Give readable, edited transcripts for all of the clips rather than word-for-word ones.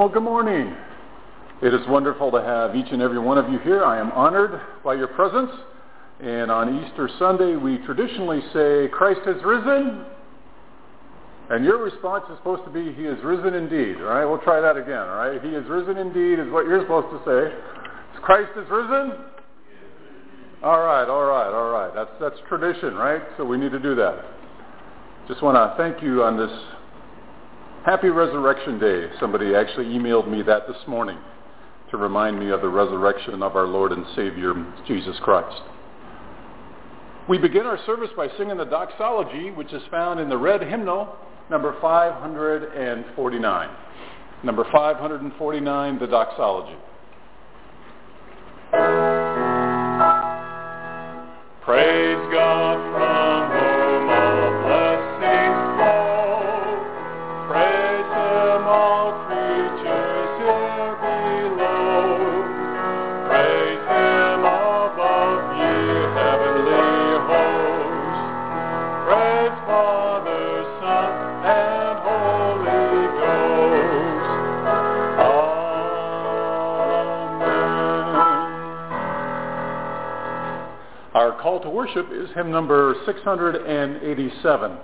Well, good morning. It is wonderful to have each and every one of you here. I am honored by your presence. And on Easter Sunday, we traditionally say, Christ has risen. And your response is supposed to be, He is risen indeed. All right, we'll try that again. All right, He is risen indeed is what you're supposed to say. Christ is risen? All right. That's tradition, right? So we need to do that. Just want to thank you on this Happy Resurrection Day. Somebody actually emailed me that this morning to remind me of the resurrection of our Lord and Savior, Jesus Christ. We begin our service by singing the doxology, which is found in the red hymnal, number 549. Number 549, the doxology. Praise God from whom call to worship is hymn number 687.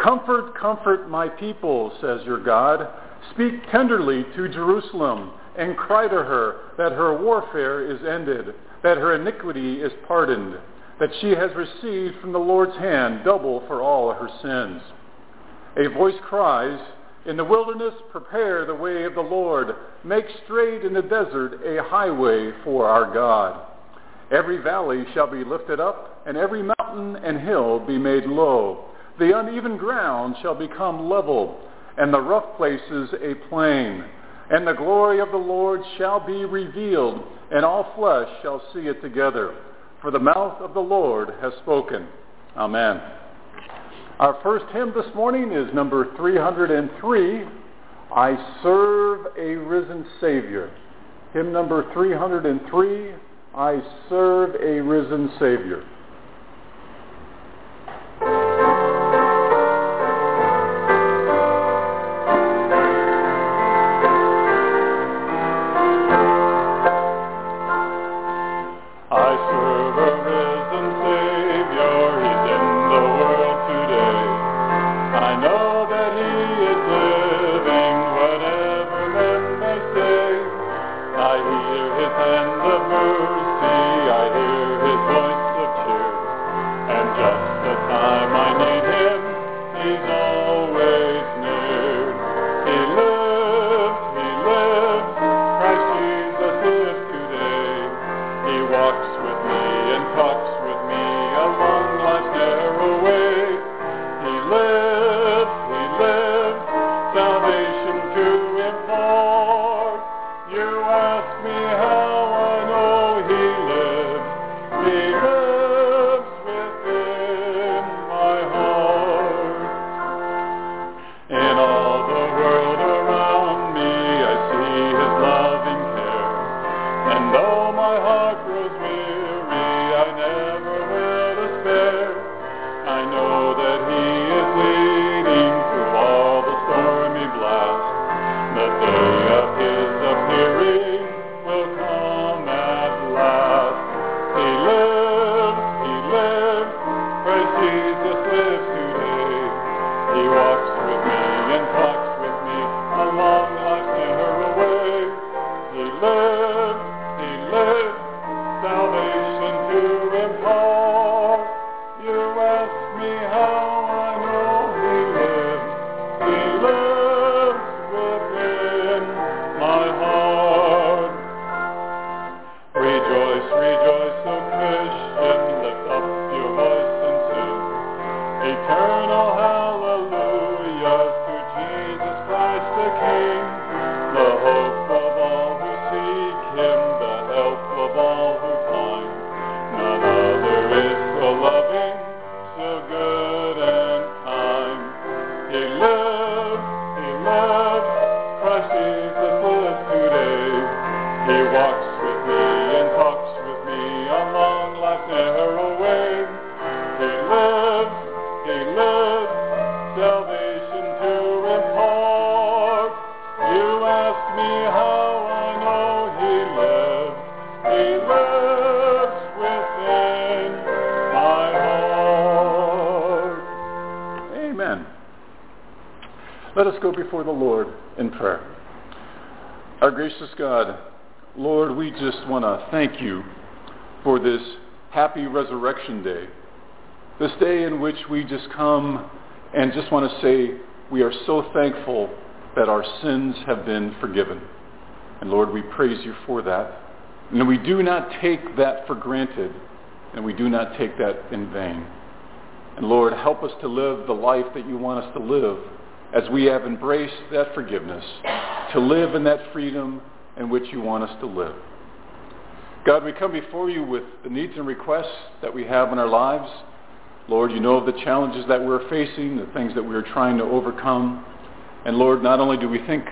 Comfort, comfort my people, says your God. Speak tenderly to Jerusalem and cry to her that her warfare is ended, that her iniquity is pardoned, that she has received from the Lord's hand double for all her sins. A voice cries, in the wilderness prepare the way of the Lord. Make straight in the desert a highway for our God. Every valley shall be lifted up, and every mountain and hill be made low. The uneven ground shall become level, and the rough places a plain. And the glory of the Lord shall be revealed, and all flesh shall see it together. For the mouth of the Lord has spoken. Amen. Our first hymn this morning is number 303, I Serve a Risen Savior. Hymn number 303, I serve a risen Savior. Salvation to impart. You ask me. Amen. Let us go before the Lord in prayer. Our gracious God, Lord, we just want to thank you for this happy Resurrection Day, this day in which we just come and just want to say we are so thankful that our sins have been forgiven. And Lord, we praise you for that. And we do not take that for granted, and we do not take that in vain. And Lord, help us to live the life that you want us to live as we have embraced that forgiveness, to live in that freedom in which you want us to live. God, we come before you with the needs and requests that we have in our lives. Lord, you know of the challenges that we're facing, the things that we're trying to overcome. And Lord, not only do we think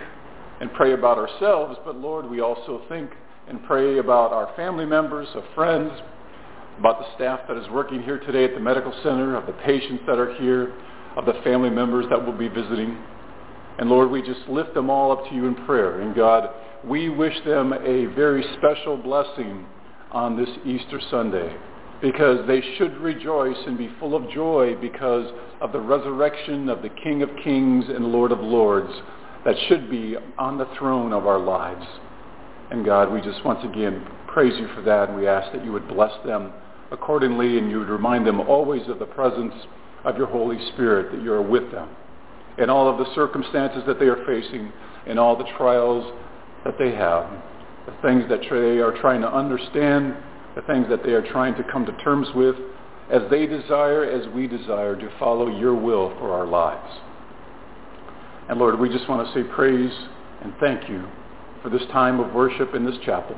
and pray about ourselves, but Lord, we also think and pray about our family members, our friends, about the staff that is working here today at the medical center, of the patients that are here, of the family members that will be visiting. And Lord, we just lift them all up to you in prayer. And God, we wish them a very special blessing on this Easter Sunday, because they should rejoice and be full of joy because of the resurrection of the King of Kings and Lord of Lords that should be on the throne of our lives. And God, we just once again praise you for that, and we ask that you would bless them accordingly, and you would remind them always of the presence of your Holy Spirit, that you are with them in all of the circumstances that they are facing, in all the trials that they have, the things that they are trying to understand, the things that they are trying to come to terms with, as they desire, as we desire, to follow your will for our lives. And Lord, we just want to say praise and thank you for this time of worship in this chapel.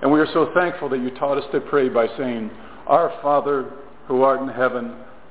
And we are so thankful that you taught us to pray by saying, Our Father, who art in heaven,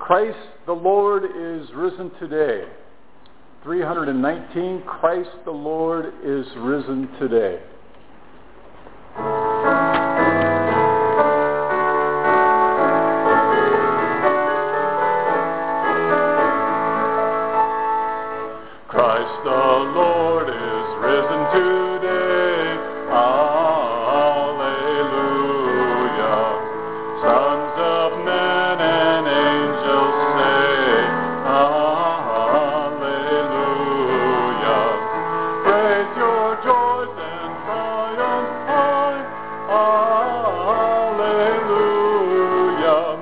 Christ the Lord is Risen Today. 319, Christ the Lord is Risen Today. Christ the Lord is risen today, hallelujah. Sons of men and angels say, hallelujah. Praise your joys and triumph high, hallelujah.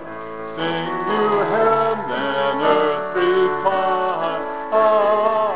Sing you heaven and earth reply, hallelujah.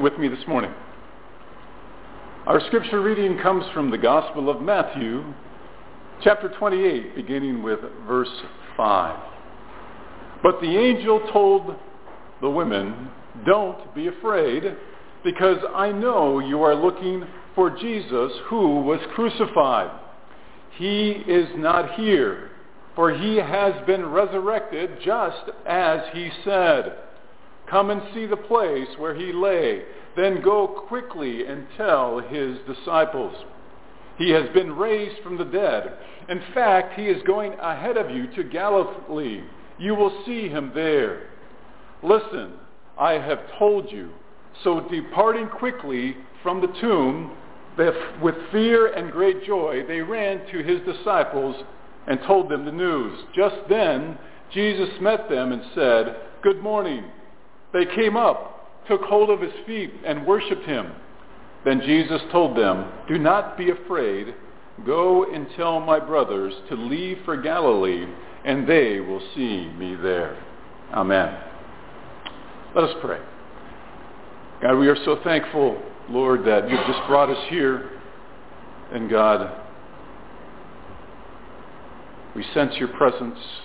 turning with me this morning. Our scripture reading comes from the Gospel of Matthew, chapter 28, beginning with verse 5. But the angel told the women, "Don't be afraid, because I know you are looking for Jesus who was crucified. He is not here, for he has been resurrected just as he said. Come and see the place where he lay, then go quickly and tell his disciples. He has been raised from the dead. In fact, he is going ahead of you to Galilee. You will see him there. Listen, I have told you." So departing quickly from the tomb, with fear and great joy, they ran to his disciples and told them the news. Just then, Jesus met them and said, "Good morning." They came up, took hold of his feet, and worshipped him. Then Jesus told them, "Do not be afraid. Go and tell my brothers to leave for Galilee, and they will see me there." Amen. Let us pray. God, we are so thankful, Lord, that you've just brought us here. And God, we sense your presence.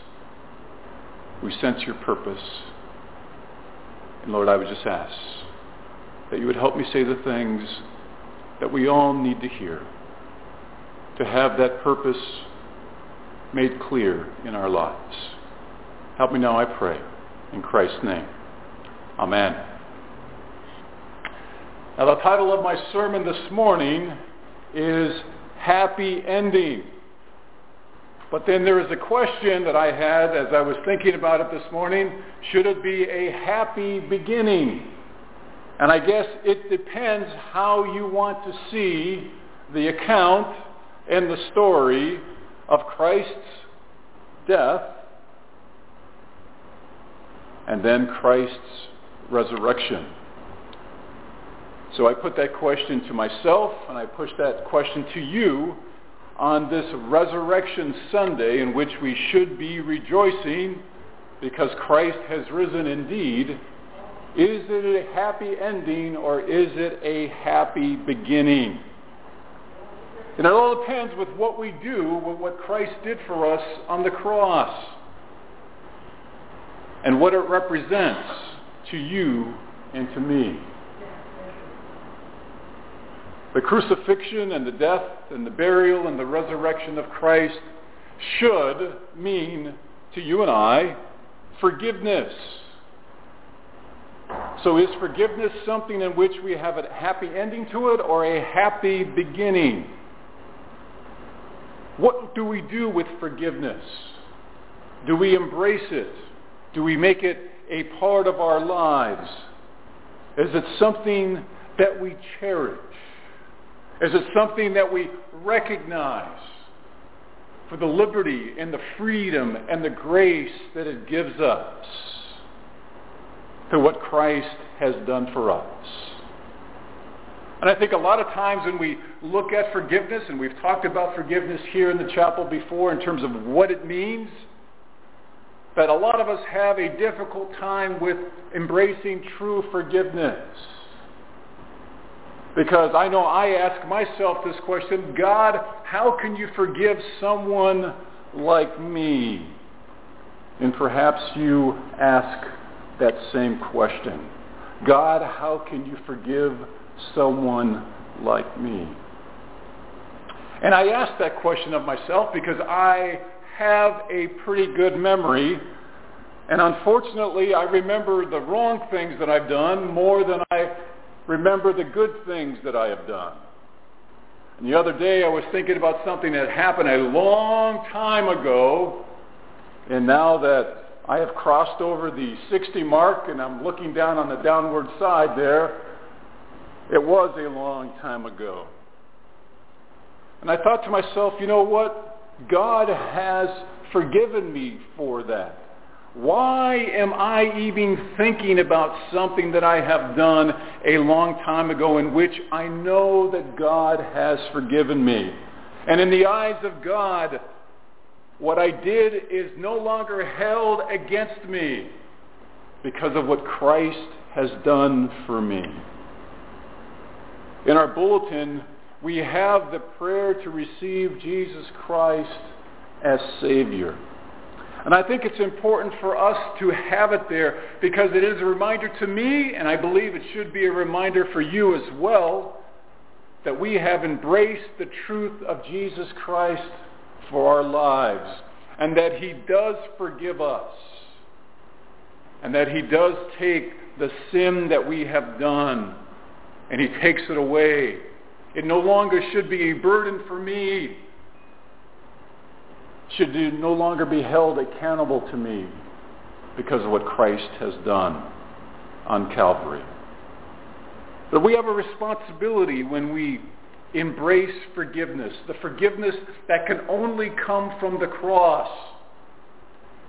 We sense your purpose. And Lord, I would just ask that you would help me say the things that we all need to hear to have that purpose made clear in our lives. Help me now, I pray, in Christ's name. Amen. Now, the title of my sermon this morning is Happy Ending. But then there is a question that I had as I was thinking about it this morning. Should it be a happy beginning? And I guess it depends how you want to see the account and the story of Christ's death and then Christ's resurrection. So I put that question to myself, and I push that question to you on this Resurrection Sunday, in which we should be rejoicing because Christ has risen indeed. Is it a happy ending, or is it a happy beginning? And it all depends with what we do with what Christ did for us on the cross and what it represents to you and to me. The crucifixion and the death and the burial and the resurrection of Christ should mean to you and I forgiveness. So is forgiveness something in which we have a happy ending to it or a happy beginning? What do we do with forgiveness? Do we embrace it? Do we make it a part of our lives? Is it something that we cherish? Is it something that we recognize for the liberty and the freedom and the grace that it gives us to what Christ has done for us? And I think a lot of times when we look at forgiveness, and we've talked about forgiveness here in the chapel before in terms of what it means, that a lot of us have a difficult time with embracing true forgiveness. Because I know I ask myself this question, God, how can you forgive someone like me? And perhaps you ask that same question. God, how can you forgive someone like me? And I ask that question of myself because I have a pretty good memory. And unfortunately, I remember the wrong things that I've done more than I remember the good things that I have done. And the other day I was thinking about something that happened a long time ago, and now that I have crossed over the 60 mark and I'm looking down on the downward side there, it was a long time ago. And I thought to myself, you know what? God has forgiven me for that. Why am I even thinking about something that I have done a long time ago in which I know that God has forgiven me? And in the eyes of God, what I did is no longer held against me because of what Christ has done for me. In our bulletin, we have the prayer to receive Jesus Christ as Savior. And I think it's important for us to have it there because it is a reminder to me, and I believe it should be a reminder for you as well, that we have embraced the truth of Jesus Christ for our lives, and that he does forgive us, and that he does take the sin that we have done, and he takes it away. It no longer should be a burden for me, should no longer be held accountable to me because of what Christ has done on Calvary. But we have a responsibility when we embrace forgiveness, the forgiveness that can only come from the cross.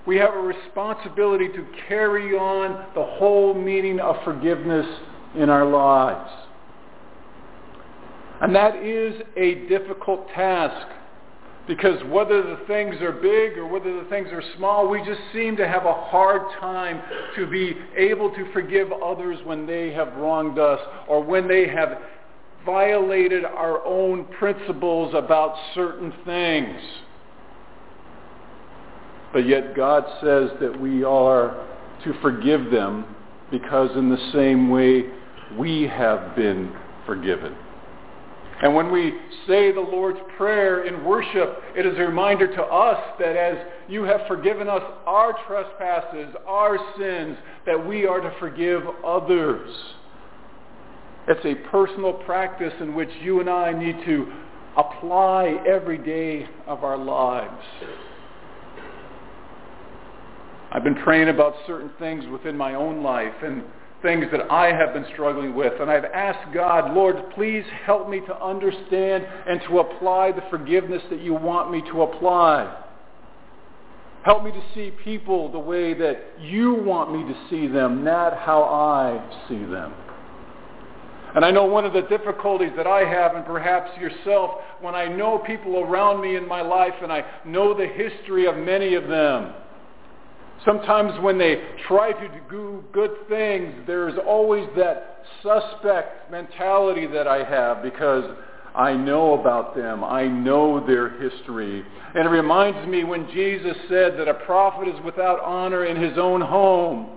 We have a responsibility to carry on the whole meaning of forgiveness in our lives. And that is a difficult task, because whether the things are big or whether the things are small, we just seem to have a hard time to be able to forgive others when they have wronged us or when they have violated our own principles about certain things. But yet God says that we are to forgive them because in the same way we have been forgiven. And when we say the Lord's Prayer in worship, it is a reminder to us that as you have forgiven us our trespasses, our sins, that we are to forgive others. It's a personal practice in which you and I need to apply every day of our lives. I've been praying about certain things within my own life and things that I have been struggling with, and I've asked God, Lord, please help me to understand and to apply the forgiveness that you want me to apply. Help me to see people the way that you want me to see them, not how I see them. And I know one of the difficulties that I have, and perhaps yourself, when I know people around me in my life and I know the history of many of them, sometimes when they try to do good things, there is always that suspect mentality that I have because I know about them. I know their history. And it reminds me when Jesus said that a prophet is without honor in his own home.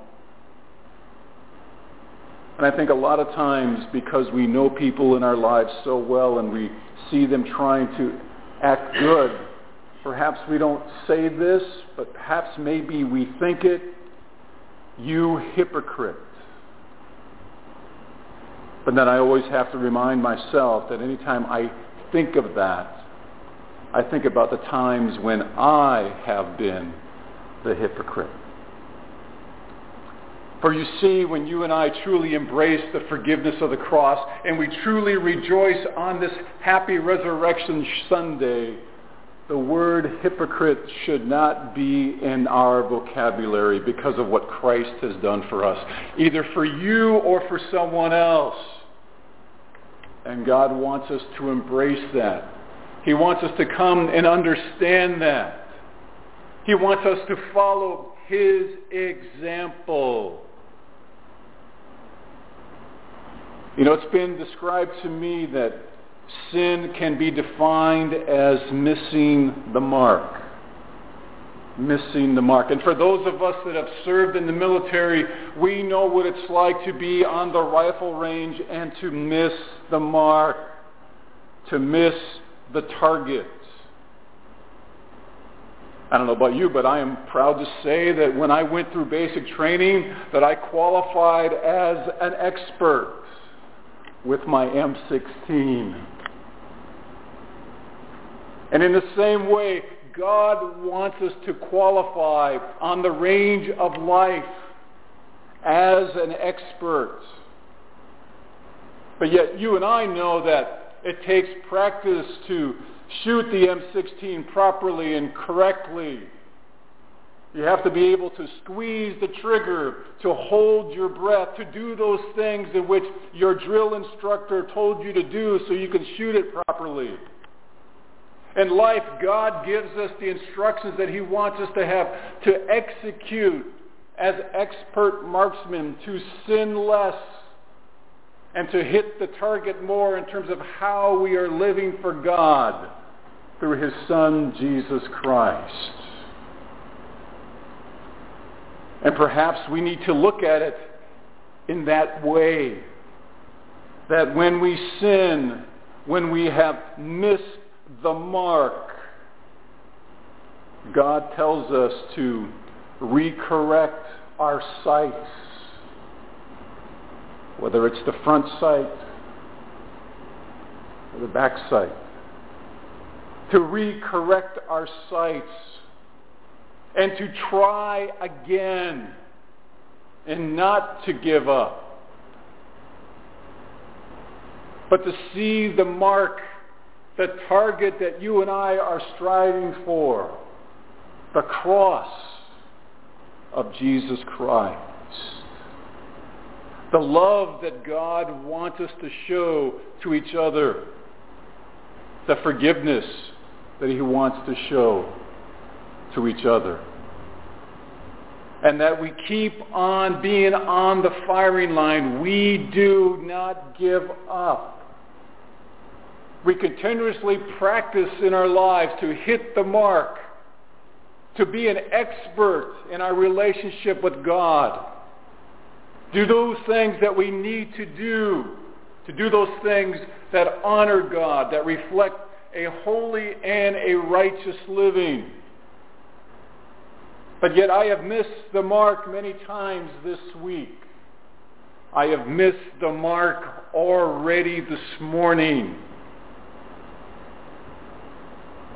And I think a lot of times because we know people in our lives so well and we see them trying to act good, perhaps we don't say this, but perhaps maybe we think it, you hypocrite. But then I always have to remind myself that anytime I think of that, I think about the times when I have been the hypocrite. For you see, when you and I truly embrace the forgiveness of the cross and we truly rejoice on this happy Resurrection Sunday, the word hypocrite should not be in our vocabulary because of what Christ has done for us, either for you or for someone else. And God wants us to embrace that. He wants us to come and understand that. He wants us to follow his example. You know, it's been described to me that sin can be defined as missing the mark. Missing the mark. And for those of us that have served in the military, we know what it's like to be on the rifle range and to miss the mark, to miss the target. I don't know about you, but I am proud to say that when I went through basic training, that I qualified as an expert with my M16. And in the same way, God wants us to qualify on the range of life as an expert. But yet you and I know that it takes practice to shoot the M16 properly and correctly. You have to be able to squeeze the trigger, to hold your breath, to do those things in which your drill instructor told you to do so you can shoot it properly. In life, God gives us the instructions that he wants us to have to execute as expert marksmen, to sin less, and to hit the target more in terms of how we are living for God through His Son, Jesus Christ. And perhaps we need to look at it in that way, that when we sin, when we have missed the mark, God tells us to recorrect our sights, whether it's the front sight or the back sight, to recorrect our sights and to try again and not to give up, but to see the mark, the target that you and I are striving for, the cross of Jesus Christ. The love that God wants us to show to each other. The forgiveness that He wants to show to each other. And that we keep on being on the firing line. We do not give up. We continuously practice in our lives to hit the mark, to be an expert in our relationship with God. Do those things that we need to do those things that honor God, that reflect a holy and a righteous living. But yet I have missed the mark many times this week. I have missed the mark already this morning.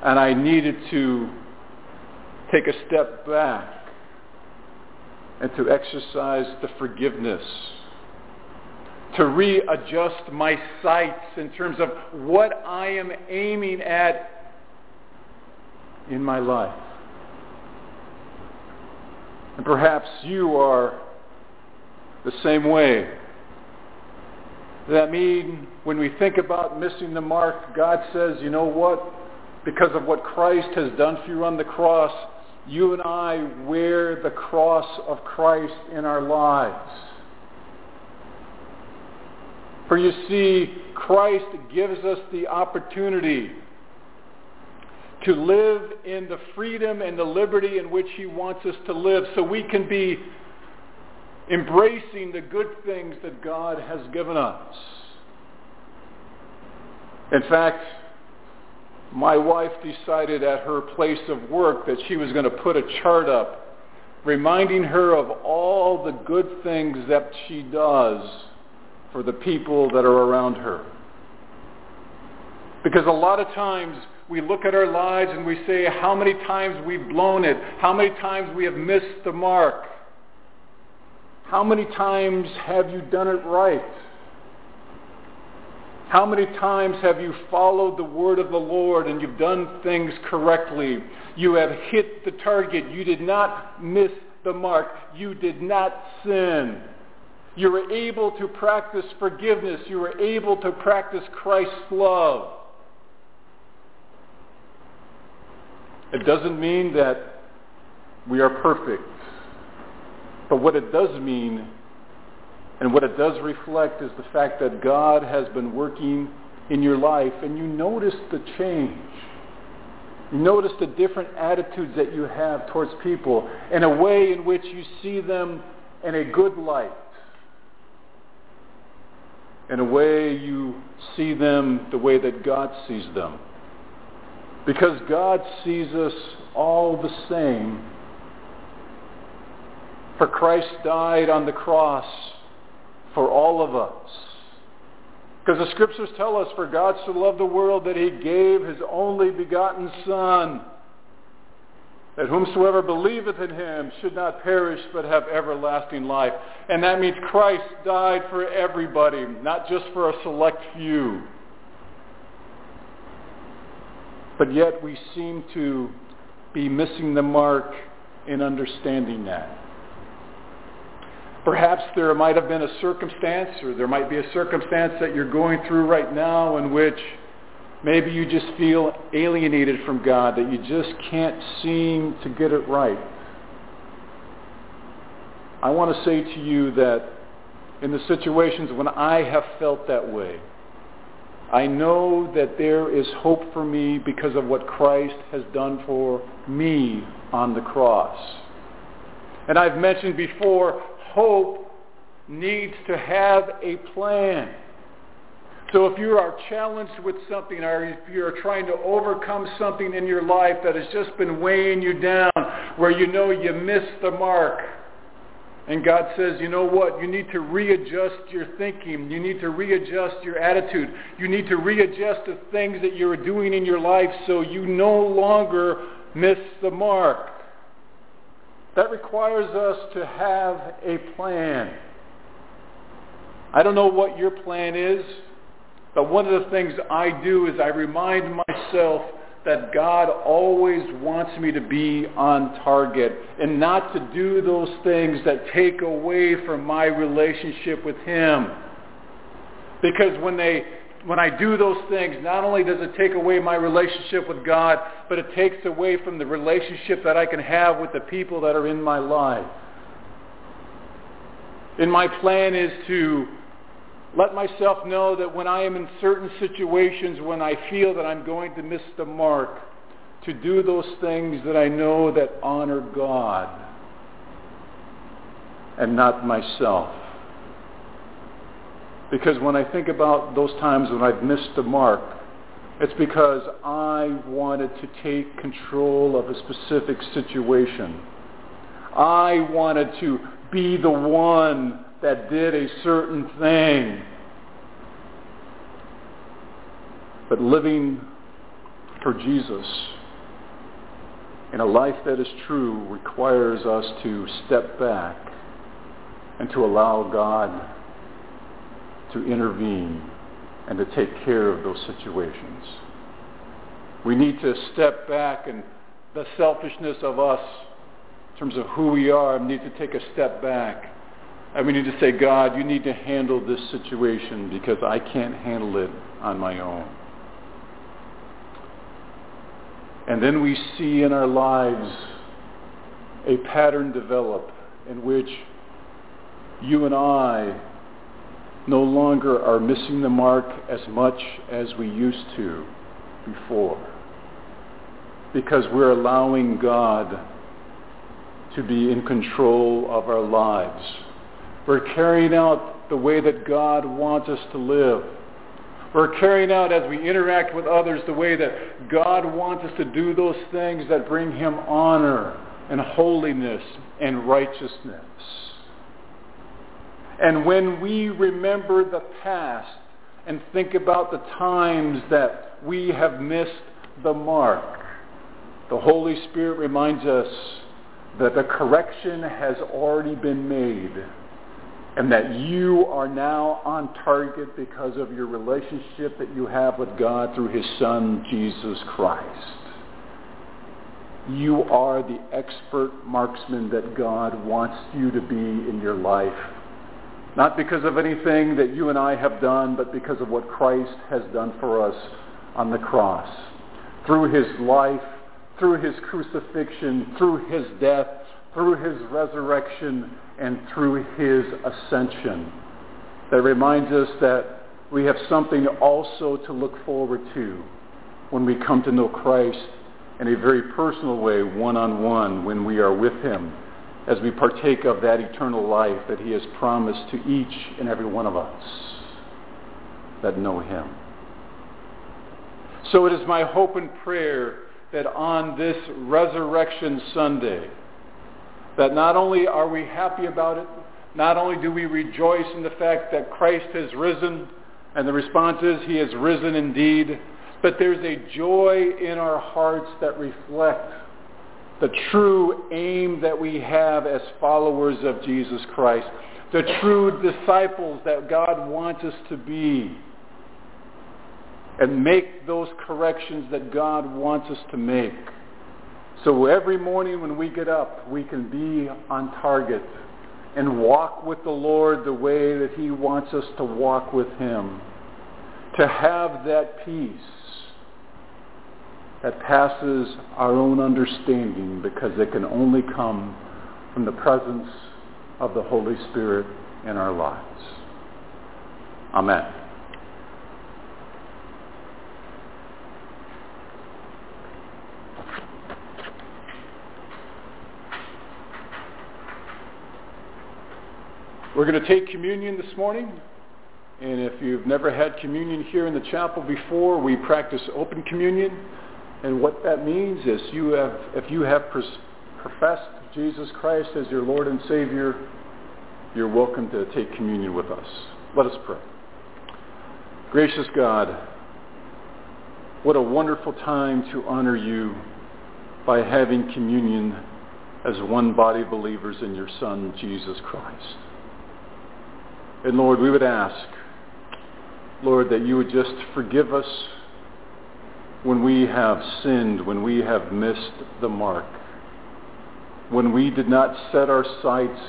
And I needed to take a step back and to exercise the forgiveness, to readjust my sights in terms of what I am aiming at in my life. And perhaps you are the same way. Does that mean when we think about missing the mark, God says, you know what? Because of what Christ has done for you on the cross, you and I wear the cross of Christ in our lives. For you see, Christ gives us the opportunity to live in the freedom and the liberty in which He wants us to live, so we can be embracing the good things that God has given us. In fact, my wife decided at her place of work that she was going to put a chart up reminding her of all the good things that she does for the people that are around her. Because a lot of times we look at our lives and we say how many times we've blown it, how many times we have missed the mark, how many times have you done it right? How many times have you followed the word of the Lord and you've done things correctly? You have hit the target. You did not miss the mark. You did not sin. You were able to practice forgiveness. You were able to practice Christ's love. It doesn't mean that we are perfect. But what it does mean, and what it does reflect, is the fact that God has been working in your life, and you notice the change. You notice the different attitudes that you have towards people in a way in which you see them in a good light, in a way you see them the way that God sees them. Because God sees us all the same. For Christ died on the cross for all of us. Because the scriptures tell us, for God so loved the world that He gave His only begotten Son, that whomsoever believeth in Him should not perish but have everlasting life. And that means Christ died for everybody, not just for a select few. But yet we seem to be missing the mark in understanding that. Perhaps there might have been a circumstance, or there might be a circumstance that you're going through right now in which maybe you just feel alienated from God, that you just can't seem to get it right. I want to say to you that in the situations when I have felt that way. I know that there is hope for me because of what Christ has done for me on the cross. And I've mentioned before, hope needs to have a plan. So if you are challenged with something, or if you are trying to overcome something in your life that has just been weighing you down, where you know you missed the mark, and God says, you know what? You need to readjust your thinking. You need to readjust your attitude. You need to readjust the things that you're doing in your life so you no longer miss the mark. That requires us to have a plan. I don't know what your plan is, but one of the things I do is I remind myself that God always wants me to be on target and not to do those things that take away from my relationship with Him. Because when I do those things, not only does it take away my relationship with God, but it takes away from the relationship that I can have with the people that are in my life. And my plan is to let myself know that when I am in certain situations, when I feel that I'm going to miss the mark, to do those things that I know that honor God and not myself. Because when I think about those times when I've missed the mark, it's because I wanted to take control of a specific situation. I wanted to be the one that did a certain thing. But living for Jesus in a life that is true requires us to step back and to allow God to intervene and to take care of those situations. We need to step back, and the selfishness of us in terms of who we are, we need to take a step back. And we need to say, God, you need to handle this situation because I can't handle it on my own. And then we see in our lives a pattern develop in which you and I no longer are missing the mark as much as we used to before, because we're allowing God to be in control of our lives. We're carrying out the way that God wants us to live. We're carrying out, as we interact with others, the way that God wants us to do those things that bring Him honor and holiness and righteousness. And when we remember the past and think about the times that we have missed the mark, the Holy Spirit reminds us that the correction has already been made, and that you are now on target because of your relationship that you have with God through His Son, Jesus Christ. You are the expert marksman that God wants you to be in your life. Not because of anything that you and I have done, but because of what Christ has done for us on the cross. Through His life, through His crucifixion, through His death, through His resurrection, and through His ascension. That reminds us that we have something also to look forward to when we come to know Christ in a very personal way, one-on-one, when we are with Him, as we partake of that eternal life that He has promised to each and every one of us that know Him. So it is my hope and prayer that on this Resurrection Sunday, that not only are we happy about it, not only do we rejoice in the fact that Christ has risen, and the response is He has risen indeed, but there's a joy in our hearts that reflects the true aim that we have as followers of Jesus Christ, the true disciples that God wants us to be, and make those corrections that God wants us to make. So every morning when we get up, we can be on target and walk with the Lord the way that He wants us to walk with Him. To have that peace that passes our own understanding, because it can only come from the presence of the Holy Spirit in our lives. Amen. We're going to take communion this morning, and if you've never had communion here in the chapel before, we practice open communion, and what that means is if you have professed Jesus Christ as your Lord and Savior, you're welcome to take communion with us. Let us pray. Gracious God, what a wonderful time to honor you by having communion as one body of believers in your Son, Jesus Christ. And Lord, we would ask, Lord, that you would just forgive us when we have sinned, when we have missed the mark, when we did not set our sights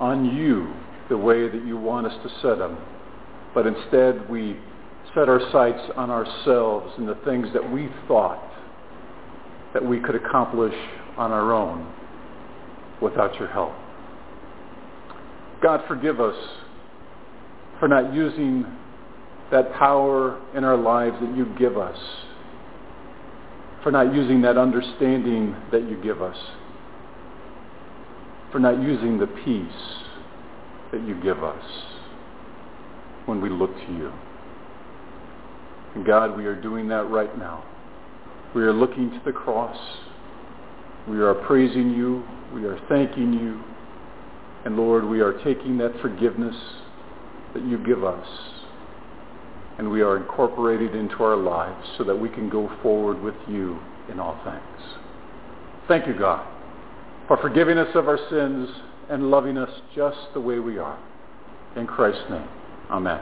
on you the way that you want us to set them, but instead we set our sights on ourselves and the things that we thought that we could accomplish on our own without your help. God, forgive us for not using that power in our lives that you give us, for not using that understanding that you give us, for not using the peace that you give us when we look to you. And God, we are doing that right now. We are looking to the cross. We are praising you. We are thanking you. And Lord, we are taking that forgiveness that you give us, and we are incorporated into our lives so that we can go forward with you in all things. Thank you, God, for forgiving us of our sins and loving us just the way we are. In Christ's name, amen.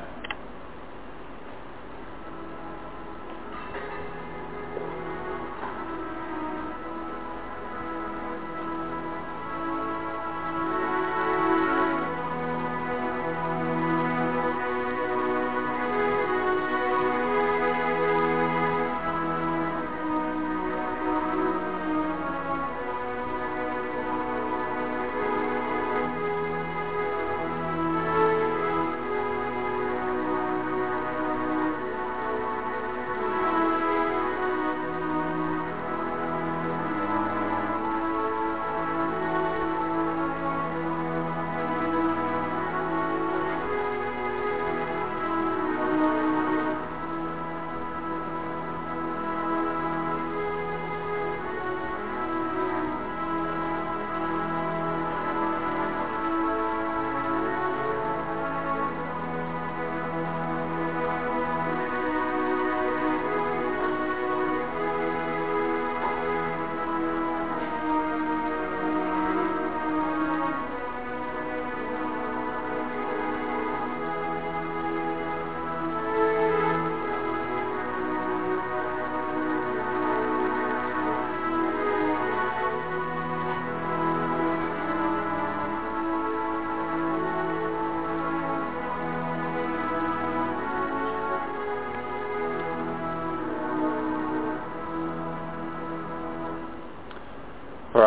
For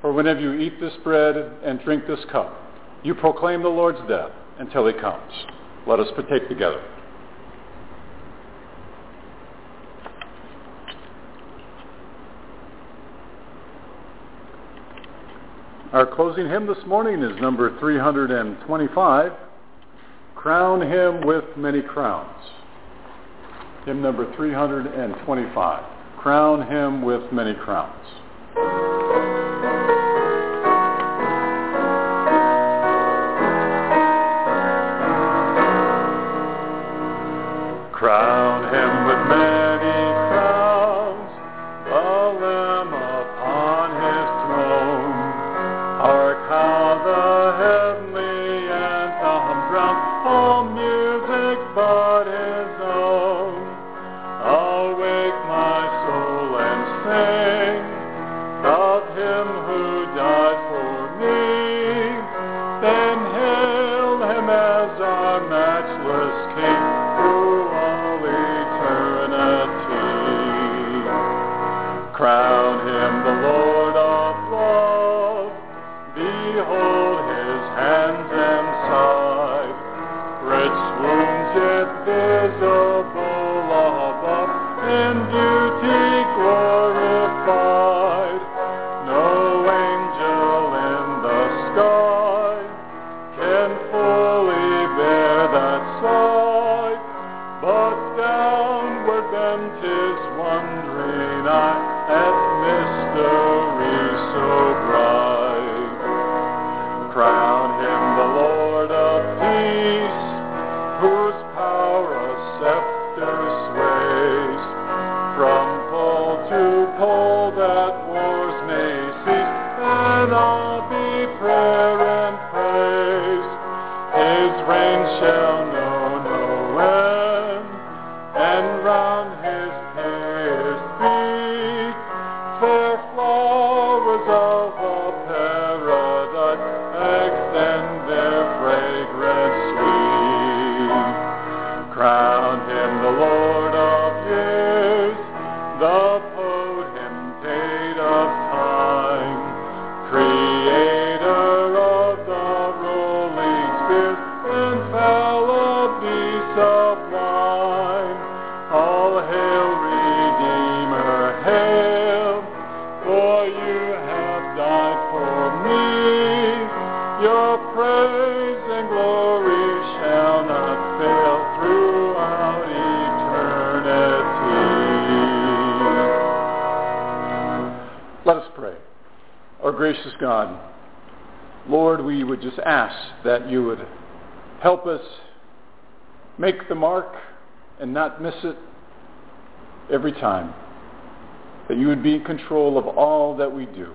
For whenever you eat this bread and drink this cup, you proclaim the Lord's death until he comes." Let us partake together. Our closing hymn this morning is number 325, "Crown Him with Many Crowns." Hymn number 325, "Crown Him with Many Crowns." Crown him with many crowns, the Lamb upon his throne. Hark how the heavenly anthem Crown him the Lord of love. Behold his hands and side, red swoons yet visible above, in beauty glorified. No angel in the sky can fully bear that sight, but downward bent his wondering eye at mystery so bright. Crown him the Lord of peace, whose power a scepter sways. From pole to pole that wars may cease, and all be prayer and praise. His reign shall know no end, and round his pious feet fair flowers of all paradise extend their fragrance sweet. Crown him the Lord of years, the potentate of time, creator of the rolling spheres, infallibly sublime. All hail, Redeemer, hail! For you have died for me, your praise and glory shall not fail throughout eternity. Let us pray. Our gracious God, Lord, we would just ask that you would help us make the mark and not miss it every time. That you would be in control of all that we do,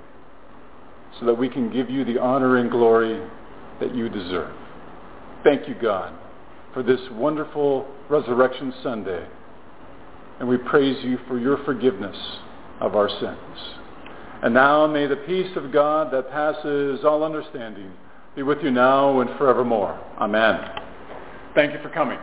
so that we can give you the honor and glory that you deserve. Thank you, God, for this wonderful Resurrection Sunday, and we praise you for your forgiveness of our sins. And now may the peace of God that passes all understanding be with you now and forevermore. Amen. Thank you for coming.